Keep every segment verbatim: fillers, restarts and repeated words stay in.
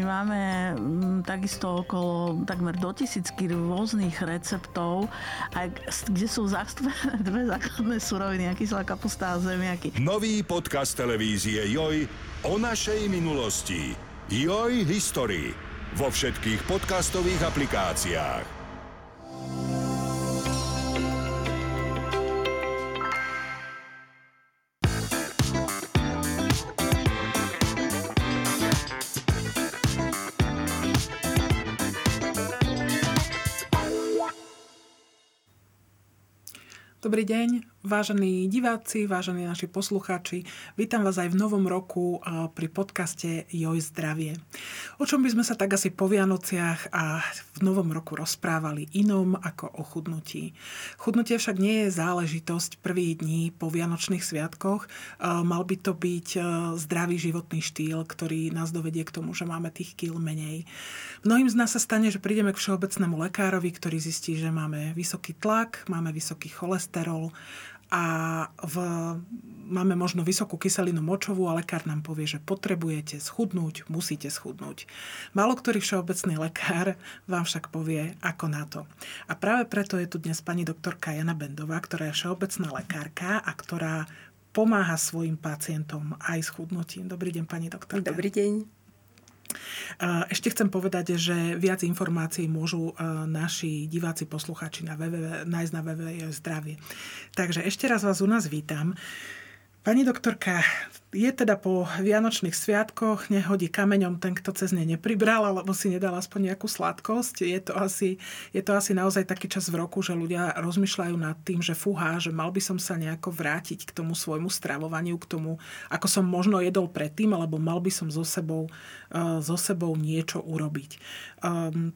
My máme takisto okolo takmer do tisícky rôznych receptov, kde sú zastúpené dve základné suroviny, kyselá kapusta a zemiaky. Nový podcast televízie Joj o našej minulosti. Joj History vo všetkých podcastových aplikáciách. Dobrý deň, vážení diváci, vážení naši poslucháči. Vítam vás aj v novom roku pri podcaste Joj zdravie. O čom by sme sa tak asi po Vianociach a v novom roku rozprávali inom ako o chudnutí. Chudnutie však nie je záležitosť prvých dní po Vianočných sviatkoch. Mal by to byť zdravý životný štýl, ktorý nás dovedie k tomu, že máme tých kíl menej. Mnohým z nás sa stane, že prídeme k všeobecnému lekárovi, ktorý zistí, že máme vysoký tlak, máme vysoký cholesterol, a v, máme možno vysokú kyselinu močovú a lekár nám povie, že potrebujete schudnúť, musíte schudnúť. Málo ktorý všeobecný lekár vám však povie, ako na to. A práve preto je tu dnes pani doktorka Jana Bendová, ktorá je všeobecná lekárka a ktorá pomáha svojim pacientom aj s chudnutím. Dobrý deň, pani doktorka. Dobrý deň. Ešte chcem povedať, že viac informácií môžu naši diváci, poslucháči na www, nájsť na www bodka zdravie. Takže ešte raz vás u nás vítam. Pani doktorka, je teda po Vianočných sviatkoch, nehodí kameňom ten, kto cez ne nepribral, alebo si nedal aspoň nejakú sladkosť. Je to asi, je to asi naozaj taký čas v roku, že ľudia rozmýšľajú nad tým, že fúha, že mal by som sa nejako vrátiť k tomu svojmu stravovaniu, k tomu, ako som možno jedol predtým, alebo mal by som so sebou, so sebou niečo urobiť.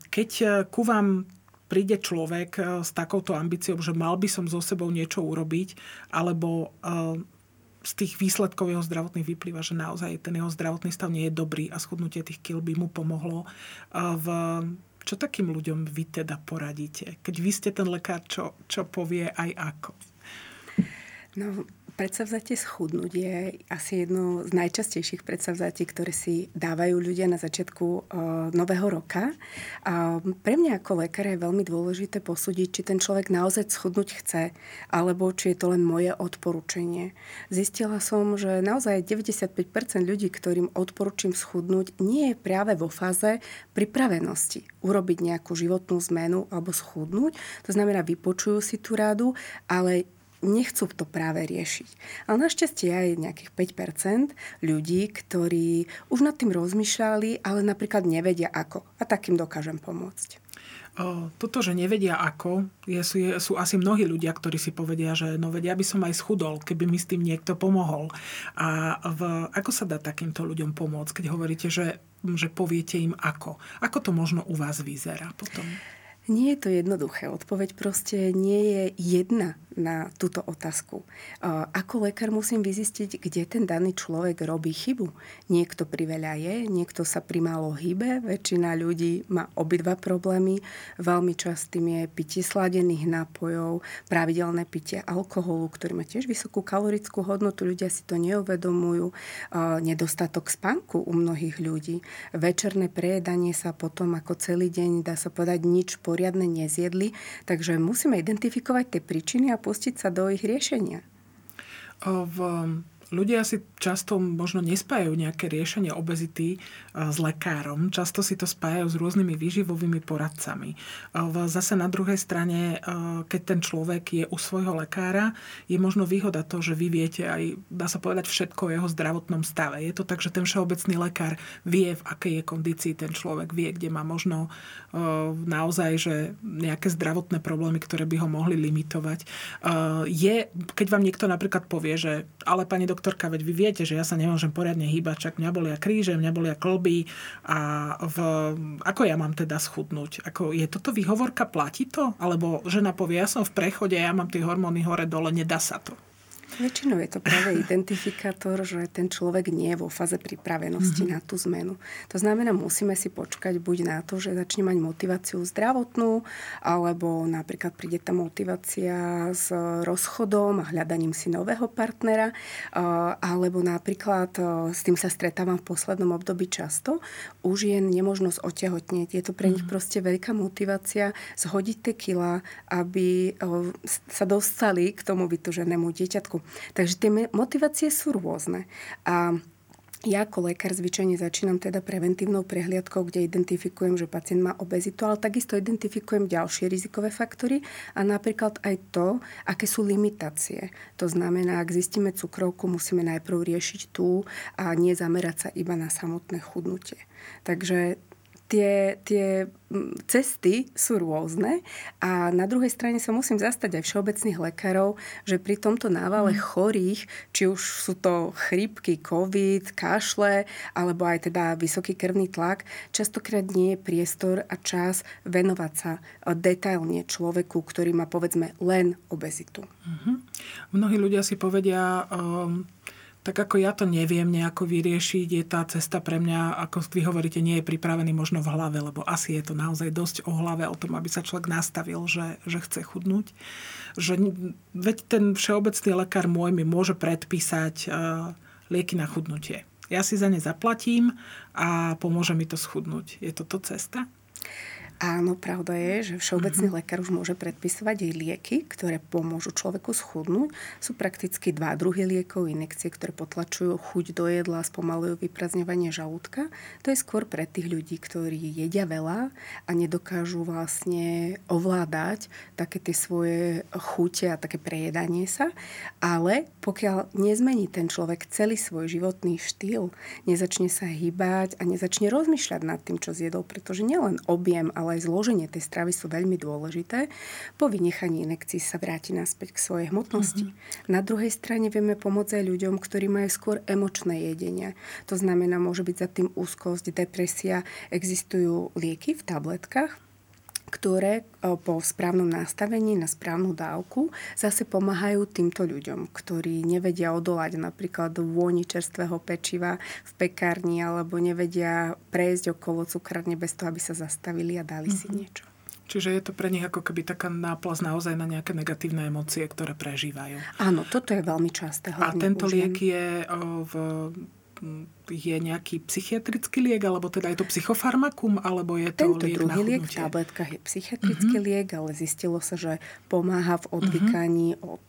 Keď ku vám príde človek s takouto ambíciou, že mal by som so sebou niečo urobiť, alebo z tých výsledkov jeho zdravotných vyplýva, že naozaj ten jeho zdravotný stav nie je dobrý a schudnutie tých kil by mu pomohlo. V... Čo takým ľuďom vy teda poradíte? Keď vy ste ten lekár, čo, čo povie aj ako? No, predsavzatie schudnúť je asi jedno z najčastejších predsavzatí, ktoré si dávajú ľudia na začiatku uh, nového roka. A pre mňa ako lekára je veľmi dôležité posúdiť, či ten človek naozaj schudnúť chce, alebo či je to len moje odporúčanie. Zistila som, že naozaj deväťdesiatpäť percent ľudí, ktorým odporúčim schudnúť, nie je práve vo fáze pripravenosti urobiť nejakú životnú zmenu alebo schudnúť. To znamená, vypočujú si tú radu, ale nechcú to práve riešiť. Ale našťastie aj nejakých päť percent ľudí, ktorí už nad tým rozmýšľali, ale napríklad nevedia ako. A takým dokážem pomôcť. Toto, že nevedia ako, je, sú, je, sú asi mnohí ľudia, ktorí si povedia, že no vedia, by som aj schudol, keby mi s tým niekto pomohol. A v, ako sa dá takýmto ľuďom pomôcť, keď hovoríte, že, že poviete im ako? Ako to možno u vás vyzerá potom? Nie je to jednoduché. Odpoveď proste nie je jedna na túto otázku. Ako lekár musím vyzistiť, kde ten daný človek robí chybu. Niekto priveľa je, niekto sa primálo hýbe, väčšina ľudí má obidva problémy. Veľmi častým je pitie sladených nápojov, pravidelné pitie alkoholu, ktorý má tiež vysokú kalorickú hodnotu, ľudia si to neuvedomujú. Nedostatok spánku u mnohých ľudí. Večerné prejedanie sa potom ako celý deň, dá sa povedať, nič po poriadne nezjedli, takže musíme identifikovať tie príčiny a pustiť sa do ich riešenia. V... Ľudia si často možno nespájajú nejaké riešenie obezity s lekárom. Často si to spájajú s rôznymi výživovými poradcami. Zase na druhej strane, keď ten človek je u svojho lekára, je možno výhoda to, že vy viete aj, dá sa povedať, všetko o jeho zdravotnom stave. Je to tak, že ten všeobecný lekár vie, v akej je kondícii ten človek, vie, kde má možno naozaj že nejaké zdravotné problémy, ktoré by ho mohli limitovať. Je, keď vám niekto napríklad povie, že ale pani doktor, doktorka, veď vy viete, že ja sa nemôžem poriadne hýbať, čak mňa bolia kríže, mňa bolia klby a v, ako ja mám teda schudnúť? Ako, je toto výhovorka, platí to? Alebo žena povie, ja som v prechode, ja mám tie hormóny hore dole, nedá sa to. Väčšinou je to práve identifikátor, že ten človek nie je vo fáze pripravenosti mm-hmm. na tú zmenu. To znamená, musíme si počkať buď na to, že začne mať motiváciu zdravotnú, alebo napríklad príde tá motivácia s rozchodom a hľadaním si nového partnera, alebo napríklad, s tým sa stretávam v poslednom období často, už je nemožnosť otehotnieť. Je to pre nich mm-hmm. proste veľká motivácia zhodiť tie kilá, aby sa dostali k tomu vytuženému dieťatku. Takže tie motivácie sú rôzne. A ja ako lekár zvyčajne začínam teda preventívnou prehliadkou, kde identifikujem, že pacient má obezitu, ale takisto identifikujem ďalšie rizikové faktory a napríklad aj to, aké sú limitácie. To znamená, ak zistíme cukrovku, musíme najprv riešiť tú a nie zamerať sa iba na samotné chudnutie. Takže Tie, tie cesty sú rôzne a na druhej strane sa musím zastať aj všeobecných lekárov, že pri tomto návale chorých, či už sú to chrípky, covid, kašle, alebo aj teda vysoký krvný tlak, častokrát nie je priestor a čas venovať sa detailne človeku, ktorý má povedzme len obezitu. Mm-hmm. Mnohí ľudia si povedia... Um... tak ako ja to neviem nejako vyriešiť, je tá cesta pre mňa, ako vy hovoríte, nie je pripravený možno v hlave, lebo asi je to naozaj dosť o hlave, o tom, aby sa človek nastavil, že, že chce chudnúť. Že, veď ten všeobecný lekár môj mi môže predpísať uh, lieky na chudnutie. Ja si za ne zaplatím a pomôže mi to schudnúť. Je toto cesta? Áno, pravda je, že všeobecný mm-hmm. lekár už môže predpisovať aj lieky, ktoré pomôžu človeku schudnúť. Sú prakticky dva druhy liekov, injekcie, ktoré potlačujú chuť do jedla, spomalujú vyprázdňovanie žalúdka. To je skôr pre tých ľudí, ktorí jedia veľa a nedokážu vlastne ovládať také tie svoje chute a také prejedanie sa. Ale pokiaľ nezmení ten človek celý svoj životný štýl, nezačne sa hýbať a nezačne rozmýšľať nad tým, čo zjedol, pretože nielen objem, ale aj zloženie tej stravy sú veľmi dôležité. Po vynechaní injekcií sa vráti naspäť k svojej hmotnosti. Mm-hmm. Na druhej strane vieme pomôcť aj ľuďom, ktorí majú skôr emočné jedenie. To znamená, môže byť za tým úzkosť, depresia. Existujú lieky v tabletkách, ktoré po správnom nastavení na správnu dávku zase pomáhajú týmto ľuďom, ktorí nevedia odolať napríklad vôni čerstvého pečiva v pekárni alebo nevedia prejsť okolo cukrárne bez toho, aby sa zastavili a dali si niečo. Čiže je to pre nich ako keby taká náplast naozaj na nejaké negatívne emócie, ktoré prežívajú. Áno, toto je veľmi časté. A tento liek je v... je nejaký psychiatrický liek, alebo teda je to psychofarmakum, alebo je to Tento liek na chudnutie? Tento druhý liek v tabletkách je psychiatrický uh-huh. liek, ale zistilo sa, že pomáha v odvykaní uh-huh. od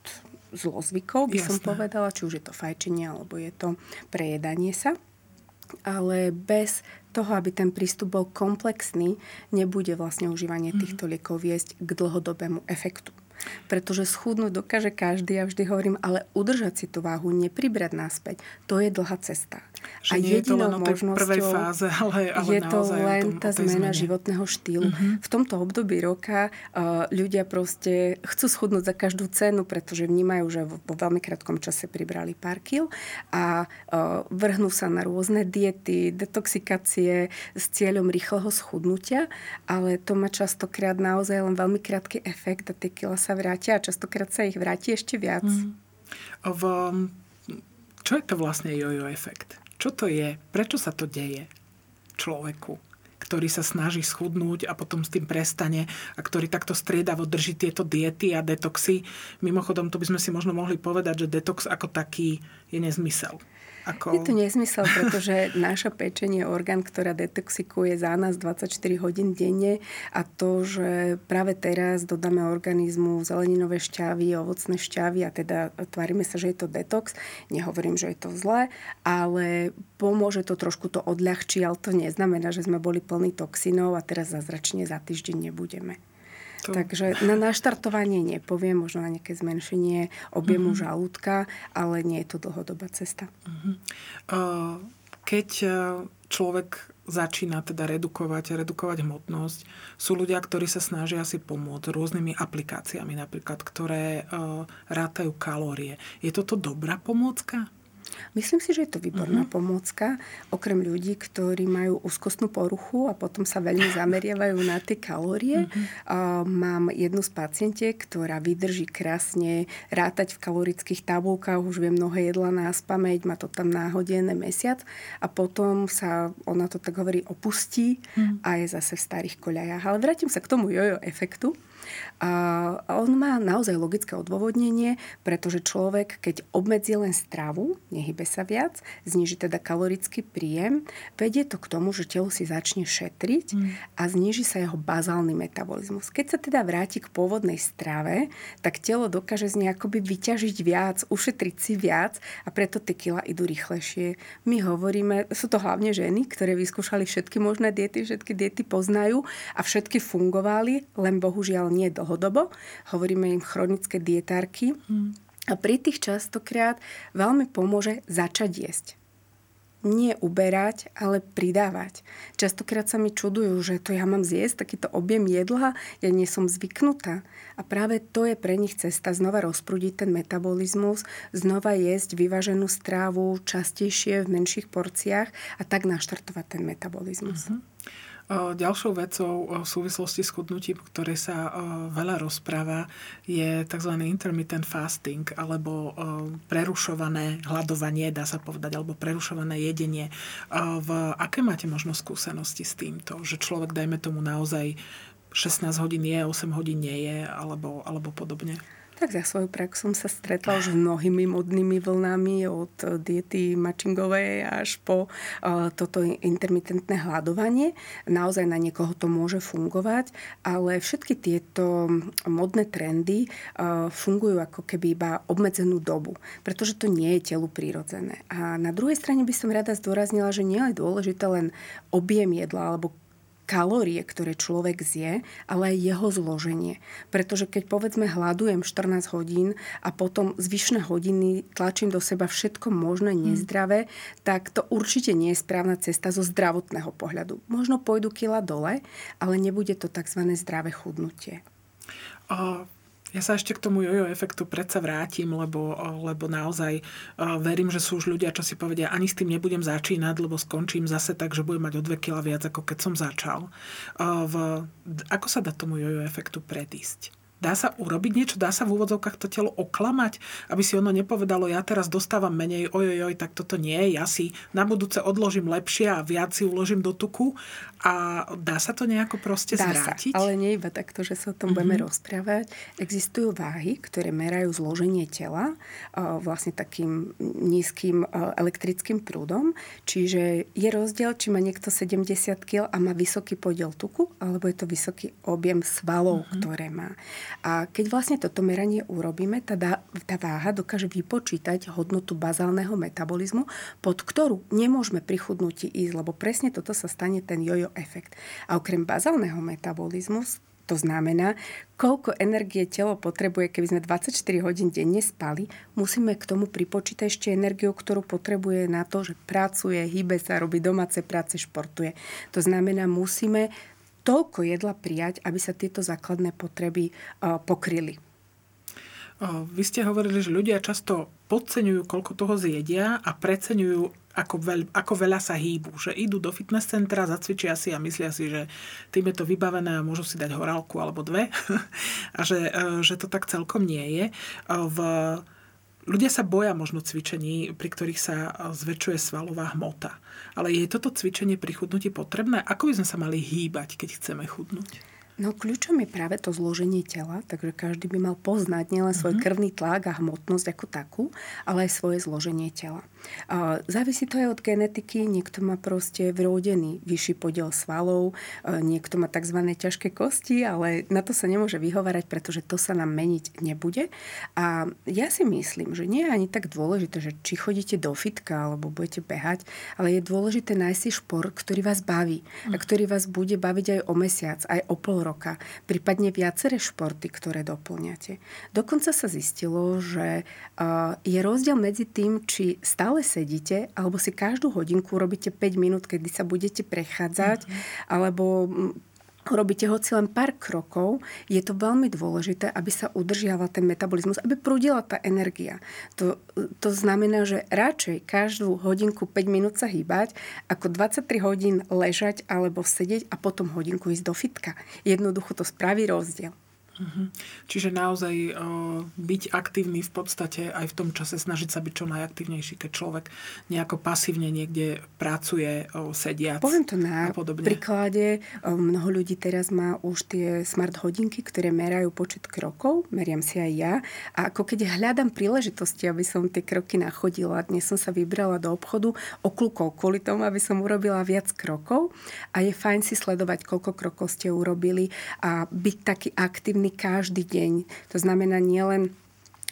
zlozvykov, by Jasné. som povedala, či už je to fajčenie, alebo je to prejedanie sa. Ale bez toho, aby ten prístup bol komplexný, nebude vlastne užívanie uh-huh. týchto liekov viesť k dlhodobému efektu. Pretože schudnúť dokáže každý, ja vždy hovorím, ale udržať si tú váhu, nepribrať naspäť, to je dlhá cesta. Že a jedinou je možnosťou fáze, ale, ale je to len tom, tá zmena zmene. životného štýlu. Uh-huh. V tomto období roka uh, ľudia proste chcú schudnúť za každú cenu, pretože vnímajú, že vo veľmi krátkom čase pribrali pár kil a uh, vrhnú sa na rôzne diety, detoxikácie s cieľom rýchleho schudnutia, ale to má častokrát naozaj len veľmi krátky efekt a tie kila sa vrátia a častokrát sa ich vráti ešte viac. Mm. V, čo je to vlastne jojo efekt? Čo to je? Prečo sa to deje človeku, ktorý sa snaží schudnúť a potom s tým prestane a ktorý takto striedavo drží tieto diety a detoxy? Mimochodom, to by sme si možno mohli povedať, že detox ako taký je nezmysel. Ako... Je to nezmysel, pretože naša pečenie je orgán, ktorá detoxikuje za nás dvadsaťštyri hodín denne a to, že práve teraz dodáme organizmu zeleninové šťavy, ovocné šťavy a teda tvárime sa, že je to detox. Nehovorím, že je to zlé, ale pomôže to trošku, to odľahčí, ale to neznamená, že sme boli plní toxinov a teraz zázračne za týždeň nebudeme. To... Takže na naštartovanie nepoviem, možno na nejaké zmenšenie objemu mm-hmm. žalúdka, ale nie je to dlhodobá cesta. Mm-hmm. Keď človek začína teda redukovať, redukovať hmotnosť, sú ľudia, ktorí sa snažia si pomôcť rôznymi aplikáciami, napríklad, ktoré rátajú kalórie. Je toto dobrá pomôcka? Myslím si, že je to výborná mm-hmm. pomôcka, okrem ľudí, ktorí majú úzkostnú poruchu a potom sa veľmi zameriavajú na tie kalórie. Mm-hmm. Uh, mám jednu z pacientiek, ktorá vydrží krásne rátať v kalorických tabulkách, už vie mnohé jedla na spameť, má to tam náhodené mesiac a potom sa, ona to tak hovorí, opustí mm-hmm. a je zase v starých koľajách. Ale vrátim sa k tomu jojo efektu. A on má naozaj logické odôvodnenie, pretože človek, keď obmedzí len stravu, nehybe sa viac, zníži teda kalorický príjem, vedie to k tomu, že telo si začne šetriť mm. a zníži sa jeho bazálny metabolizmus. Keď sa teda vráti k pôvodnej strave, tak telo dokáže z nej akoby vyťažiť viac, ušetriť si viac a preto tie kilá idú rýchlejšie. My hovoríme, sú to hlavne ženy, ktoré vyskúšali všetky možné diety, všetky diety poznajú a všetky fungovali, len bohužiaľ nie dlhodobo. Hovoríme im chronické dietárky. Mm. A pri tých častokrát veľmi pomôže začať jesť. Nie uberať, ale pridávať. Častokrát sa mi čudujú, že to ja mám zjesť, takýto objem jedla, ja nie som zvyknutá. A práve to je pre nich cesta znova rozprúdiť ten metabolizmus, znova jesť vyváženú strávu, častejšie v menších porciách a tak naštartovať ten metabolizmus. Mm-hmm. Ďalšou vecou v súvislosti s chudnutím, ktoré sa veľa rozpráva, je tzv. Intermittent fasting, alebo prerušované hladovanie, dá sa povedať, alebo prerušované jedenie. V aké máte možno skúsenosti s týmto? Že človek, dajme tomu, naozaj šestnásť hodín je, osem hodín nie je, alebo, alebo podobne? Tak za svoju prax som sa stretla už mnohými modnými vlnami od diety matchingovej až po uh, toto intermitentné hladovanie. Naozaj na niekoho to môže fungovať, ale všetky tieto modné trendy uh, fungujú ako keby iba obmedzenú dobu, pretože to nie je telu prirodzené. A na druhej strane by som rada zdôraznila, že nie je dôležité len objem jedla alebo kalórie, ktoré človek zje, ale aj jeho zloženie. Pretože keď povedzme hľadujem štrnásť hodín a potom zvyšné hodiny tlačím do seba všetko možné nezdravé, tak to určite nie je správna cesta zo zdravotného pohľadu. Možno pôjdu kila dole, ale nebude to tzv. Zdravé chudnutie. A ja sa ešte k tomu jojo efektu predsa vrátim, lebo, lebo naozaj verím, že sú už ľudia, čo si povedia, ani s tým nebudem začínať, lebo skončím zase tak, že budem mať o dve kilá viac, ako keď som začal. V, ako sa dá tomu jojo efektu predísť? Dá sa urobiť niečo? Dá sa v úvodzovkách to telo oklamať? Aby si ono nepovedalo, ja teraz dostávam menej, ojojoj, tak toto nie, ja si na budúce odložím lepšie a viac si uložím do tuku. A dá sa to nejako proste dá zvrátiť? Dá sa, ale nie iba takto, že sa o tom mm-hmm. budeme rozprávať. Existujú váhy, ktoré merajú zloženie tela vlastne takým nízkym elektrickým prúdom. Čiže je rozdiel, či má niekto sedemdesiat kilogramov a má vysoký podiel tuku, alebo je to vysoký objem svalov, mm-hmm. ktoré má. A keď vlastne toto meranie urobíme, tá, dá, tá váha dokáže vypočítať hodnotu bazálneho metabolizmu, pod ktorú nemôžeme pri chudnutí ísť, lebo presne toto sa stane ten jojo efekt. A okrem bazálneho metabolizmu, to znamená, koľko energie telo potrebuje, keby sme dvadsaťštyri hodín denne spali, musíme k tomu pripočítať ešte energiu, ktorú potrebuje na to, že pracuje, hýbe sa, robí domáce práce, športuje. To znamená, musíme toľko jedla prijať, aby sa tieto základné potreby pokryli. Vy ste hovorili, že ľudia často podceňujú, koľko toho zjedia a preceňujú, ako, veľ, ako veľa sa hýbu. Že idú do fitness centra, zacvičia si a myslia si, že tým je to vybavené a môžu si dať horálku alebo dve. A že, že to tak celkom nie je. V... Ľudia sa boja možno cvičení, pri ktorých sa zväčšuje svalová hmota. Ale je toto cvičenie pri chudnutí potrebné? Ako by sme sa mali hýbať, keď chceme chudnúť? No kľúčom je práve to zloženie tela, takže každý by mal poznať nielen svoj krvný tlak a hmotnosť ako takú, ale aj svoje zloženie tela. Závisí to aj od genetiky, niekto má proste vrodený vyšší podiel svalov, niekto má tzv. Ťažké kosti, ale na to sa nemôže vyhovárať, pretože to sa nám meniť nebude. A ja si myslím, že nie je ani tak dôležité, že či chodíte do fitka alebo budete behať, ale je dôležité nájsť si šport, ktorý vás baví a ktorý vás bude baviť aj o mesiac, aj o pol roka, prípadne viaceré športy, ktoré doplňate. Dokonca sa zistilo, že je rozdiel medzi tým, či stále sedíte, alebo si každú hodinku robíte päť minút, kedy sa budete prechádzať, mm-hmm. alebo robíte hoci len pár krokov, je to veľmi dôležité, aby sa udržiaval ten metabolizmus, aby prúdila tá energia. To, to znamená, že radšej každú hodinku päť minút sa hýbať, ako dvadsaťtri hodín ležať alebo sedieť a potom hodinku ísť do fitka. Jednoducho to spraví rozdiel. Mhm. Čiže naozaj o, byť aktívny v podstate aj v tom čase, snažiť sa byť čo najaktívnejší, keď človek nejako pasívne niekde pracuje, o, sediac. Poviem to na príklade. O, mnoho ľudí teraz má už tie smart hodinky, ktoré merajú počet krokov, meriam si aj ja. A ako keď hľadám príležitosti, aby som tie kroky nachodila, dnes som sa vybrala do obchodu okľukov kvôli tomu, aby som urobila viac krokov. A je fajn si sledovať, koľko krokov ste urobili a byť taký aktívny každý deň. To znamená nielen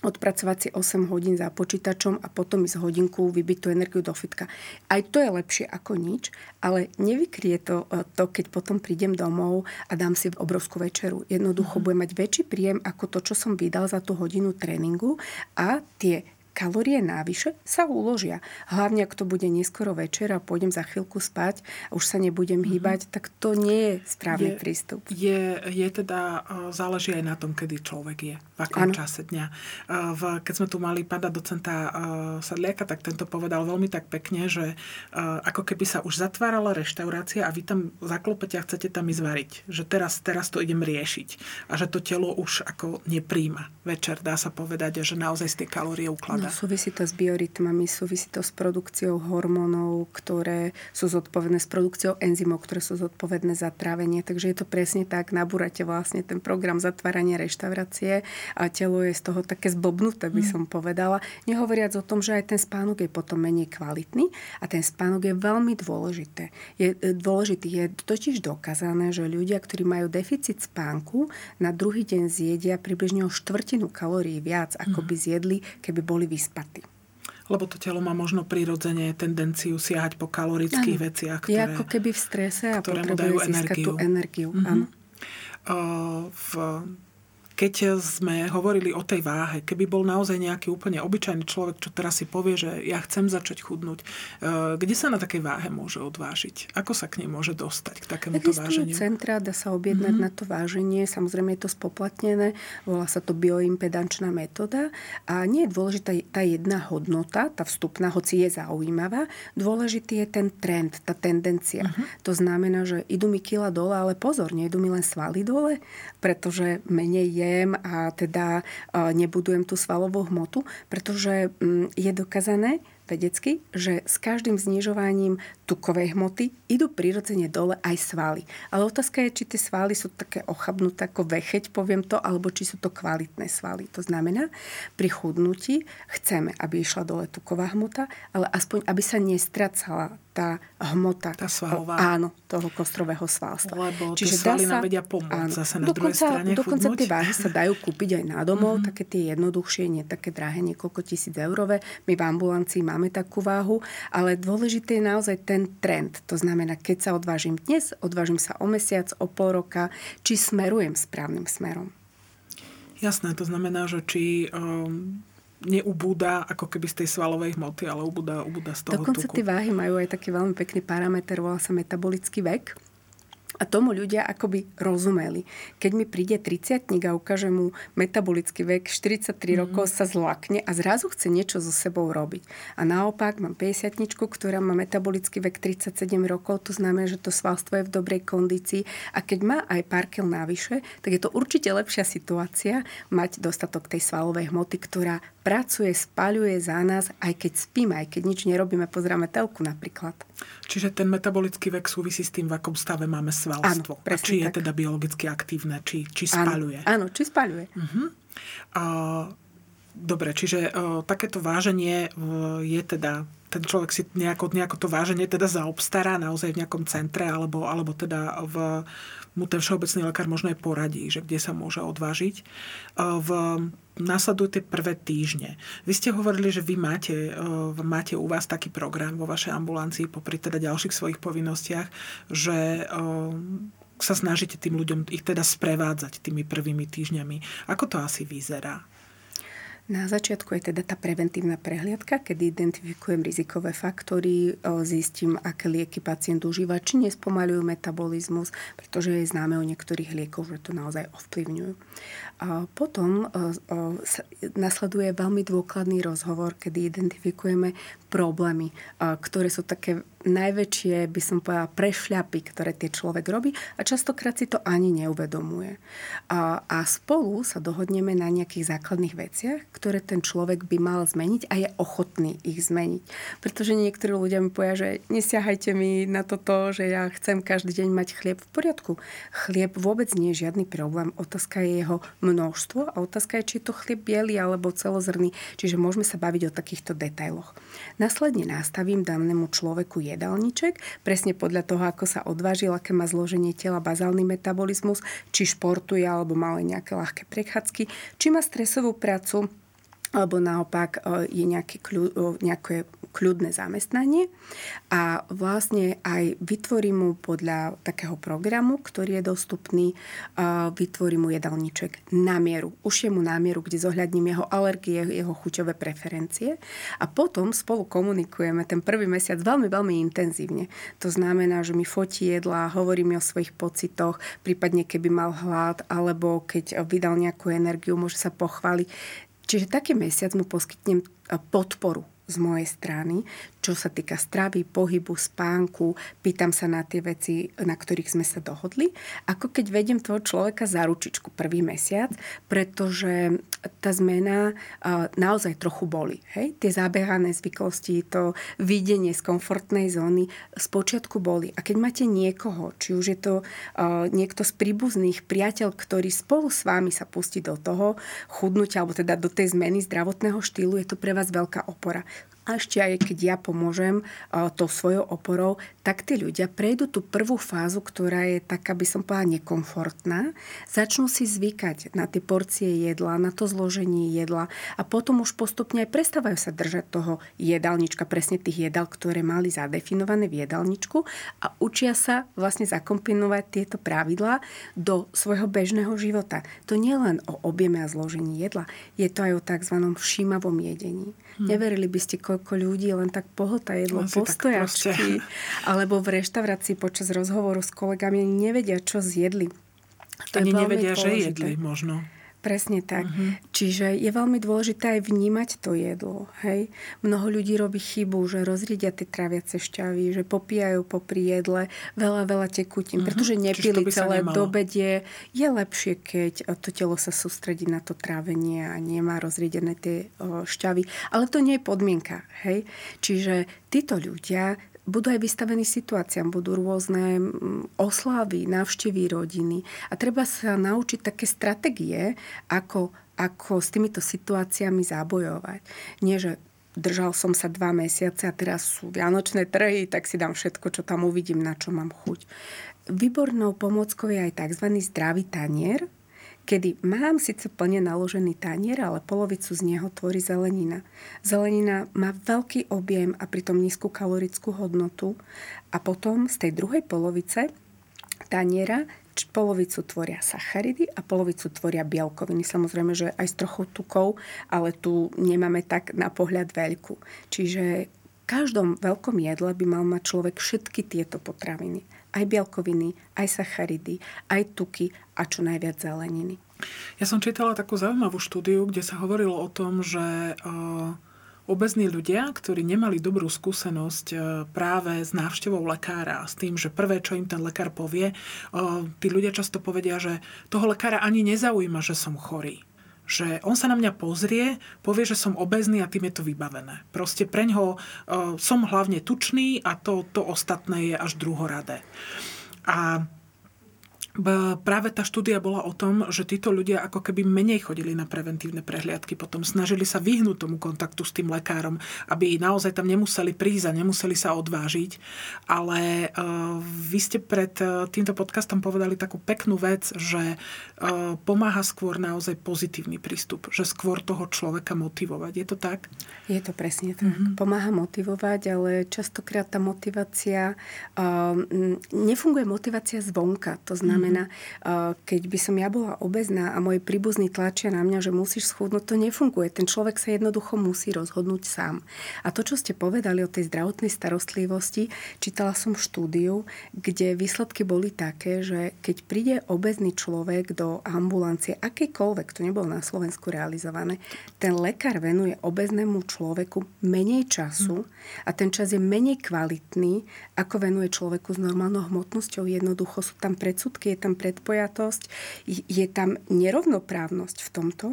odpracovať si osem hodín za počítačom a potom ísť hodinku vybiť tú energiu do fitka. Aj to je lepšie ako nič, ale nevykrie to to, keď potom prídem domov a dám si obrovskú večeru. Jednoducho mm. budem mať väčší príjem ako to, čo som vydal za tú hodinu tréningu a tie kalórie návyše sa uložia. Hlavne, ak to bude neskoro večer a pôjdem za chvíľku spať a už sa nebudem mm-hmm. hýbať, tak to nie je správny je, prístup. Je, je teda, záleží aj na tom, kedy človek je, v akom ano. čase dňa. V, keď sme tu mali pána docenta Sadliaka, tak tento povedal veľmi tak pekne, že ako keby sa už zatvárala reštaurácia a vy tam zaklopete a chcete tam ísť variť. Že teraz, teraz to idem riešiť. A že to telo už ako nepríjma večer, dá sa povedať, že naozaj z tie kalórie ukladá. No, súvisí to s biorytmami, súvisí to s produkciou hormónov, ktoré sú zodpovedné, s produkciou enzymov, ktoré sú zodpovedné za trávenie. Takže je to presne tak, nabúrate vlastne ten program zatvárania reštaurácie a telo je z toho také zblbnuté, by som povedala. Nehovoriac o tom, že aj ten spánok je potom menej kvalitný a ten spánok je veľmi dôležité. Je dôležitý. Je totiž dokázané, že ľudia, ktorí majú deficit spánku, na druhý deň zjedia približne o štvrtinu kalórií viac, ako by zjedli, keby boli vyspatý. Lebo to telo má možno prirodzene tendenciu siahať po kalorických ano. veciach, ktoré... Je ako keby v strese a potrebuje získať tú energiu. Mm-hmm. Uh, v... Keď sme hovorili o tej váhe, keby bol naozaj nejaký úplne obyčajný človek, čo teraz si povie, že ja chcem začať chudnúť, kde sa na takej váhe môže odvážiť? Ako sa k nej môže dostať, k takémuto váženiu? Existujú centra, dá sa objednať mm-hmm. na to váženie. Samozrejme je to spoplatnené. Volá sa to bioimpedančná metóda. A nie je dôležitá tá jedna hodnota, tá vstupná, hoci je zaujímavá. Dôležitý je ten trend, tá tendencia. Mm-hmm. To znamená, že idú mi kila dole, ale pozor, nejdú mi len svaly dole, pretože menej je a teda nebudujem tú svalovú hmotu, pretože je dokázané vedecky, že s každým znižovaním tukovej hmoty idú prirodzene dole aj svaly. Ale otázka je, či tie svaly sú také ochabnuté ako vecheť, poviem to, alebo či sú to kvalitné svaly. To znamená, pri chudnutí chceme, aby išla dole tuková hmota, ale aspoň, aby sa nestracala tá hmota. Tá svalová. Áno, toho kostrového svalstva. Lebo tie svaly nám vedia pomôcť zase na druhej strane chudnúť. Dokonca tie váhy sa dajú kúpiť aj na domov, mm-hmm. také tie jednoduchšie, nie také drahé, niekoľko tisíc eurové. My v ambulancii máme takú váhu, ale dôležité je naozaj ten trend. To znamená, keď sa odvážim dnes, odvážim sa o mesiac, o pol roka, či smerujem správnym smerom. Jasné, to znamená, že či... Um... neubúda ako keby z tej svalovej hmoty, ale ubúda, ubúda z toho Dokonca tuku. Dokonca tie váhy majú aj taký veľmi pekný parameter, volá sa metabolický vek. A tomu ľudia akoby rozumeli. Keď mi príde tridsiatnik a ukáže mu metabolický vek, štyridsaťtri mm. rokov sa zlakne a zrazu chce niečo so sebou robiť. A naopak mám päťdesiatničku, ktorá má metabolický vek tridsaťsedem rokov, to znamená, že to svalstvo je v dobrej kondícii a keď má aj pár kil navyše, tak je to určite lepšia situácia mať dostatok tej svalovej hmoty, ktorá pracuje, spaľuje za nás, aj keď spíme, aj keď nič nerobíme, pozráme telku napríklad. Čiže ten metabolický vek súvisí s tým, v akom stave máme svalstvo. Áno, presne, a či je tak. Teda biologicky aktívne, či, či spaľuje. Áno, áno, či spaľuje. Uh-huh. Uh, dobre, čiže uh, takéto váženie uh, je teda... Ten človek si nejako, nejako to váženie teda zaobstará naozaj v nejakom centre alebo, alebo teda v, mu ten všeobecný lekár možno aj poradí, že kde sa môže odvážiť. V, nasledujú tie prvé týždne. Vy ste hovorili, že vy máte, máte u vás taký program vo vašej ambulancii popri teda ďalších svojich povinnostiach, že sa snažíte tým ľuďom ich teda sprevádzať tými prvými týždňami. Ako to asi vyzerá? Na začiatku je teda tá preventívna prehliadka, kedy identifikujem rizikové faktory, zistím, aké lieky pacient užíva, či nespomaľujú metabolizmus, pretože je známe o niektorých liekoch, že to naozaj ovplyvňujú. A potom nasleduje veľmi dôkladný rozhovor, kedy identifikujeme problémy, ktoré sú také najväčšie, by som povedala, prešľapy, ktoré tie človek robí a častokrát si to ani neuvedomuje. A, a spolu sa dohodneme na nejakých základných veciach, ktoré ten človek by mal zmeniť a je ochotný ich zmeniť. Pretože niektorí ľudia mi povedia, že nesiahajte mi na toto, že ja chcem každý deň mať chlieb. V poriadku. Chlieb vôbec nie je žiadny problém. Otázka je jeho množstvo a otázka je, či je to chlieb biely alebo celozrný. Čiže môžeme sa baviť o takýchto detailoch. Následne nastavím danému človeku jedálniček, presne podľa toho, ako sa odvážil, aké má zloženie tela, bazálny metabolizmus, či športuje alebo má len nejaké ľahké prechádzky, či má stresovú prácu, alebo naopak je nejaké, nejaké kľudné zamestnanie. A vlastne aj vytvorím mu podľa takého programu, ktorý je dostupný, vytvorím mu jedálniček na mieru. Už je mu na mieru, kde zohľadním jeho alergie, jeho chuťové preferencie. A potom spolu komunikujeme ten prvý mesiac veľmi, veľmi intenzívne. To znamená, že mi fotí jedla, hovorí mi o svojich pocitoch, prípadne keby mal hlad, alebo keď vydal nejakú energiu, môže sa pochváliť. Čiže taký mesiac mu poskytnem podporu z mojej strany, čo sa týka stravy, pohybu, spánku, pýtam sa na tie veci, na ktorých sme sa dohodli, ako keď vediem toho človeka za ručičku prvý mesiac, pretože tá zmena naozaj trochu boli. Hej? Tie zabehané zvyklosti, to videnie z komfortnej zóny spočiatku boli. A keď máte niekoho, či už je to niekto z príbuzných, priateľ, ktorý spolu s vami sa pustí do toho chudnutia, alebo teda do tej zmeny zdravotného štýlu, je to pre vás veľká opora. A ešte aj keď ja pomôžem uh, tou svojou oporou, tak tí ľudia prejdú tú prvú fázu, ktorá je taká, by som povedala, nekomfortná. Začnú si zvykať na tie porcie jedla, na to zloženie jedla a potom už postupne aj prestávajú sa držať toho jedálnička, presne tých jedál, ktoré mali zadefinované v jedálničku a učia sa vlastne zakombinovať tieto pravidlá do svojho bežného života. To nie len o objeme a zložení jedla, je to aj o tzv. Všímavom jedení. Hmm. Neverili by ste, koľko ľudí len tak pohota jedlo po stojačky, alebo v reštaurácii počas rozhovoru s kolegami nevedia, čo zjedli. To Ani nevedia, dôležité. Že jedli možno. Presne tak. Uh-huh. Čiže je veľmi dôležité aj vnímať to jedlo. Hej? Mnoho ľudí robí chybu, že rozriedia tie traviace šťavy, že popíjajú popri jedle veľa, veľa tekutín, uh-huh. pretože nepili celé dobedie. Je lepšie, keď to telo sa sústredí na to trávenie a nemá rozriedené tie šťavy. Ale to nie je podmienka. Hej? Čiže títo ľudia budú aj vystavení situáciám, budú rôzne oslavy, návštevy rodiny a treba sa naučiť také stratégie, ako, ako s týmito situáciami zabojovať. Nie, že držal som sa dva mesiace a teraz sú vianočné trhy, tak si dám všetko, čo tam uvidím, na čo mám chuť. Výbornou pomôckou je aj tzv. Zdravý tanier, kedy mám síce plne naložený tanier, ale polovicu z neho tvorí zelenina. Zelenina má veľký objem a pritom nízku kalorickú hodnotu a potom z tej druhej polovice taniera polovicu tvoria sacharidy a polovicu tvoria bielkoviny. Samozrejme, že aj s trochou tukov, ale tu nemáme tak na pohľad veľkú. Čiže v každom veľkom jedle by mal mať človek všetky tieto potraviny. Aj bielkoviny, aj sacharidy, aj tuky a čo najviac zeleniny. Ja som čítala takú zaujímavú štúdiu, kde sa hovorilo o tom, že obezní ľudia, ktorí nemali dobrú skúsenosť práve s návštevou lekára, s tým, že prvé, čo im ten lekár povie, tí ľudia často povedia, že toho lekára ani nezaujíma, že som chorý. Že on sa na mňa pozrie, povie, že som obezný a tým je to vybavené. Proste preňho e, som hlavne tučný a to, to ostatné je až druhoradé. A práve tá štúdia bola o tom, že títo ľudia ako keby menej chodili na preventívne prehliadky, potom snažili sa vyhnúť tomu kontaktu s tým lekárom, aby naozaj tam nemuseli prísť a nemuseli sa odvážiť. Ale uh, vy ste pred týmto podcastom povedali takú peknú vec, že uh, pomáha skôr naozaj pozitívny prístup, že skôr toho človeka motivovať. Je to tak? Je to presne tak. Mm-hmm. Pomáha motivovať, ale častokrát tá motivácia, uh, nefunguje motivácia zvonka, to znamená, znamená, keď by som ja bola obezná a moji príbuzní tlačia na mňa, že musíš schudnúť, to nefunguje. Ten človek sa jednoducho musí rozhodnúť sám. A to, čo ste povedali o tej zdravotnej starostlivosti, čítala som štúdiu, kde výsledky boli také, že keď príde obezný človek do ambulancie, akýkoľvek, to nebolo na Slovensku realizované, ten lekár venuje obeznému človeku menej času a ten čas je menej kvalitný, ako venuje človeku s normálnou hmotnosťou. Jednoducho sú tam predsudky, je tam predpojatosť, je tam nerovnoprávnosť v tomto.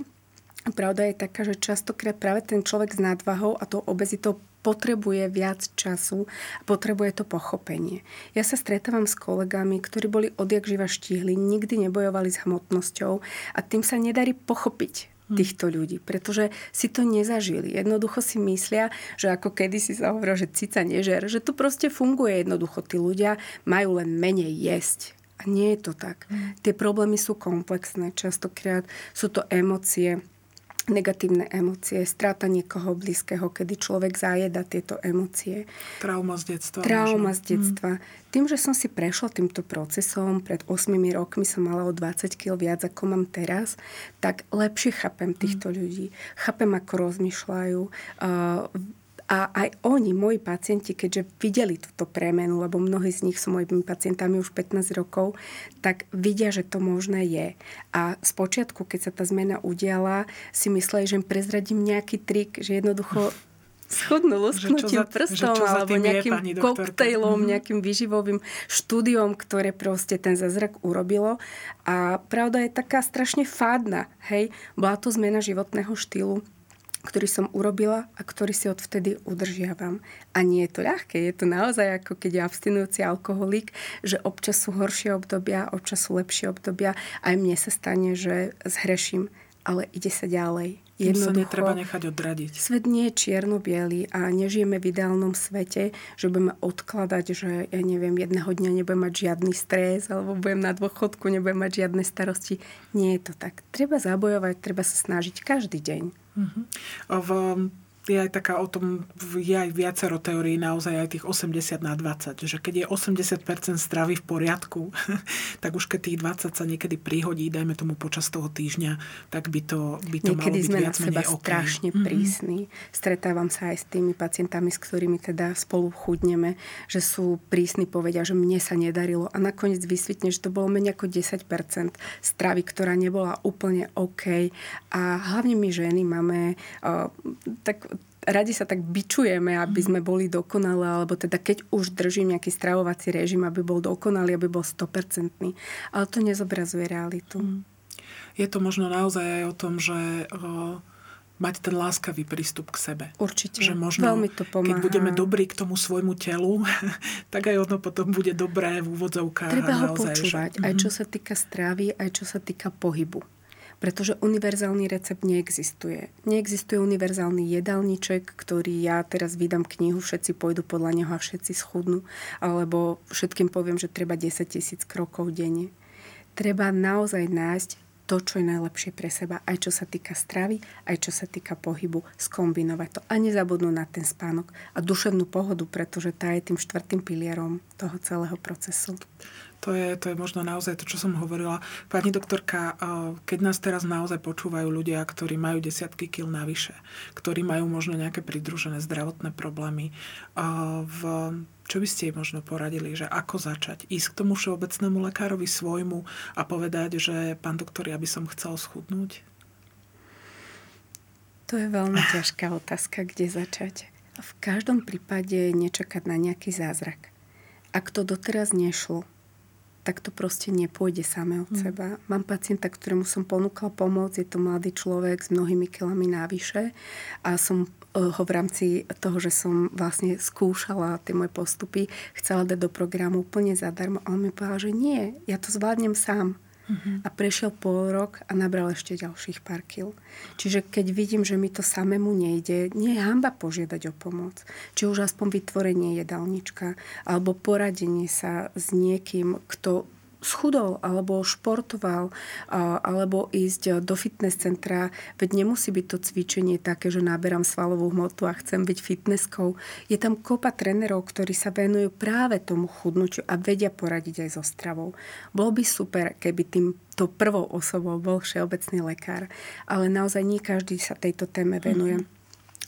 Pravda je taká, že častokrát práve ten človek s nadvahou a tou obezitou potrebuje viac času a potrebuje to pochopenie. Ja sa stretávam s kolegami, ktorí boli odjakživa štíhli, nikdy nebojovali s hmotnosťou a tým sa nedarí pochopiť týchto ľudí, pretože si to nezažili. Jednoducho si myslia, že ako kedysi sa hovorilo, že cica nežer, že to proste funguje jednoducho. Tí ľudia majú len menej jesť. A nie je to tak. Mm. Tie problémy sú komplexné. Častokrát sú to emócie, negatívne emócie, strata niekoho blízkeho, kedy človek zajeda tieto emócie. Trauma z detstva. Trauma možno. z detstva. Mm. Tým, že som si prešla týmto procesom, pred ôsmimi rokmi som mala o dvadsať kilogramov viac, ako mám teraz, tak lepšie chápem týchto mm. ľudí. Chápem, ako rozmýšľajú. Uh, A aj oni, moji pacienti, keďže videli túto premenu, lebo mnohí z nich sú mojimi pacientami už pätnásť rokov, tak vidia, že to možné je. A spočiatku, keď sa tá zmena udiala, si mysleli, že im prezradím nejaký trik, že jednoducho schudnú lusknutím prstom za, alebo nejakým je, koktejlom, mm-hmm. nejakým výživovým štúdiom, ktoré proste ten zázrak urobilo. A pravda je taká strašne fádna. Hej? Bola to zmena životného štýlu, ktorý som urobila a ktorý si odvtedy udržiavam. A nie je to ľahké. Je to naozaj ako keď je abstinujúci alkoholík, že občas sú horšie obdobia, občas sú lepšie obdobia. Aj mne sa stane, že zhreším, ale ide sa ďalej. Tým sa netreba nechať odradiť. Svet nie je čierno-bielý a nežijeme v ideálnom svete, že budeme odkladať, že ja neviem, jedného dňa nebudem mať žiadny stres alebo budem na dôchodku, nebudem mať žiadne starosti. Nie je to tak. Treba zabojovať, treba sa snažiť každý deň. Uh-huh. V, je aj taká o tom, je aj viacero teórií, naozaj aj tých osemdesiat na dvadsať, že keď je osemdesiat percent stravy v poriadku, tak už keď tých dvadsať sa niekedy prihodí, dajme tomu počas toho týždňa, tak by to, by to malo byť viac menej OK. Niekedy sme na seba strašne mm-hmm. prísni. Stretávam sa aj s tými pacientami, s ktorými teda spolu chudneme, že sú prísni, povedia, že mne sa nedarilo a nakoniec vysvetne, že to bolo menej ako desať percent stravy, ktorá nebola úplne OK. A hlavne my ženy máme uh, tak radi sa tak bičujeme, aby sme boli dokonalé, alebo teda keď už držím nejaký stravovací režim, aby bol dokonalý, aby bol stopercentný. Ale to nezobrazuje realitu. Je to možno naozaj aj o tom, že o, mať ten láskavý prístup k sebe. Určite. Že možno, veľmi to pomáha. Keď budeme dobrí k tomu svojmu telu, tak aj ono potom bude dobré v úvodzovkách. Treba ho naozaj počúvať, že aj čo sa týka strávy, aj čo sa týka pohybu. Pretože univerzálny recept neexistuje. Neexistuje univerzálny jedálniček, ktorý ja teraz vydám knihu, všetci pôjdu podľa neho a všetci schudnú. Alebo všetkým poviem, že treba desaťtisíc krokov denne. Treba naozaj nájsť to, čo je najlepšie pre seba. Aj čo sa týka stravy, aj čo sa týka pohybu. Skombinovať to. A nezabudnú na ten spánok a duševnú pohodu, pretože tá je tým štvrtým pilierom toho celého procesu. To je, to je možno naozaj to, čo som hovorila. Pani doktorka, keď nás teraz naozaj počúvajú ľudia, ktorí majú desiatky kil navyše, ktorí majú možno nejaké pridružené zdravotné problémy, v, čo by ste jej možno poradili, že ako začať? Ísť k tomu všeobecnému lekárovi svojmu a povedať, že pán doktor, ja by som chcel schudnúť? To je veľmi ťažká otázka, kde začať. V každom prípade nečakať na nejaký zázrak. Ak to doteraz nešlo, tak to proste nepôjde samé od mm. seba. Mám pacienta, ktorému som ponúkla pomoc, je to mladý človek s mnohými kilami navyše a som ho v rámci toho, že som vlastne skúšala tie moje postupy, chcela dať do programu úplne zadarmo a on mi povedal, že nie, ja to zvládnem sám. Mm-hmm. A prešiel pol rok a nabral ešte ďalších pár kil. Čiže keď vidím, že mi to samému nejde, nie je hanba požiadať o pomoc. Či už aspoň vytvorenie jedálnička alebo poradenie sa s niekým, kto schudol, alebo športoval, alebo ísť do fitness centra. Veď nemusí byť to cvičenie také, že náberám svalovú hmotu a chcem byť fitnesskou. Je tam kopa trénerov, ktorí sa venujú práve tomu chudnutiu a vedia poradiť aj so stravou. Bolo by super, keby tým to prvou osobou bol všeobecný lekár. Ale naozaj nie každý sa tejto téme venuje. Mm-hmm.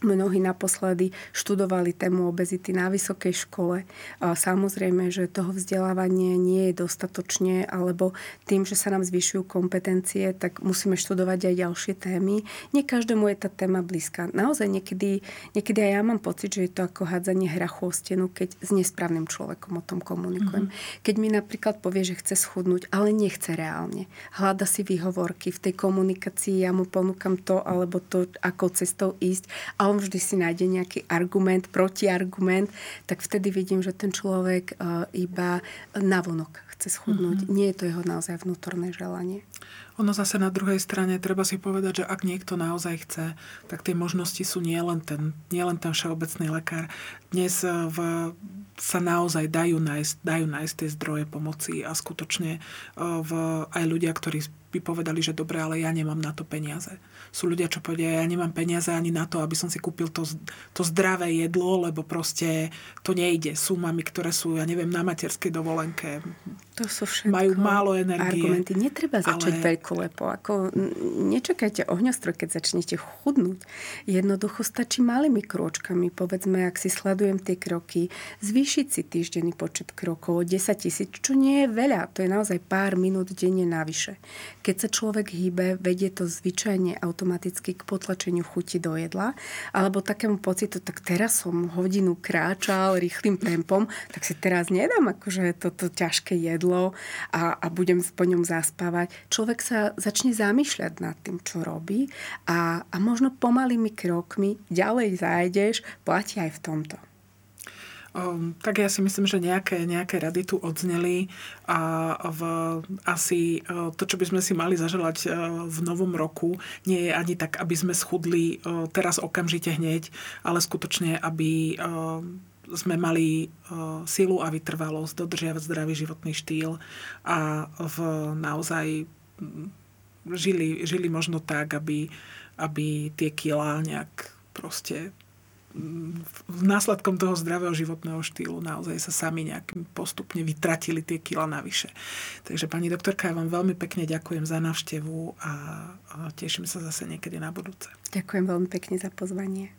Mnohí naposledy študovali tému obezity na vysokej škole. Samozrejme, že toho vzdelávanie nie je dostatočne, alebo tým, že sa nám zvyšujú kompetencie, tak musíme študovať aj ďalšie témy. Nie každému je tá téma blízka. Naozaj niekedy, niekedy aj ja mám pocit, že je to ako hádzanie hrachu o stenu, keď s nesprávnym človekom o tom komunikujem. Mm-hmm. Keď mi napríklad povie, že chce schudnúť, ale nechce reálne. Hľada si výhovorky. V tej komunikácii ja mu ponúkam to, alebo to, ako cestou ísť, ale on vždy si nájde nejaký argument, protiargument, tak vtedy vidím, že ten človek iba navonok chce schudnúť. Mm-hmm. Nie je to jeho naozaj vnútorné želanie. Ono zase na druhej strane, treba si povedať, že ak niekto naozaj chce, tak tie možnosti sú nielen ten, nielen ten všeobecný lekár. Dnes v, sa naozaj dajú nájsť, dajú nájsť tie zdroje pomoci a skutočne v, aj ľudia, ktorí by povedali, že dobre, ale ja nemám na to peniaze. Sú ľudia, čo povedia, ja nemám peniaze ani na to, aby som si kúpil to, to zdravé jedlo, lebo proste to nejde. Sú mami, ktoré sú, ja neviem, na materskej dovolenke. To sú všetko majú málo energie. Argumenty. Netreba začať ale... veľkolepo. Ako, nečakajte ohňostroj, keď začnete chudnúť. Jednoducho stačí malými krôčkami. Povedzme, ak si sledujem tie kroky, zvýšiť si týždenný počet krokov o desať tisíc, čo nie je veľa. To je naozaj pár minút denne navyše. Keď sa človek hýbe, vedie to zvyčajne automaticky k potlačeniu chuti do jedla, alebo takému pocitu, tak teraz som hodinu kráčal rýchlým tempom, tak si teraz nedám akože toto ťažké jedlo a, a budem po ňom zaspávať. Človek sa začne zamýšľať nad tým, čo robí a, a možno pomalými krokmi ďalej zájdeš, platí aj v tomto. Um, tak ja si myslím, že nejaké, nejaké rady tu odzneli a v, asi to, čo by sme si mali zaželať v novom roku, nie je ani tak, aby sme schudli teraz okamžite hneď, ale skutočne, aby sme mali silu a vytrvalosť, dodržiavať zdravý životný štýl a v, naozaj žili, žili možno tak, aby, aby tie kilá nejak proste následkom toho zdravého životného štýlu naozaj sa sami nejakým postupne vytratili tie kila navyše. Takže pani doktorka, ja vám veľmi pekne ďakujem za návštevu a teším sa zase niekedy na budúce. Ďakujem veľmi pekne za pozvanie.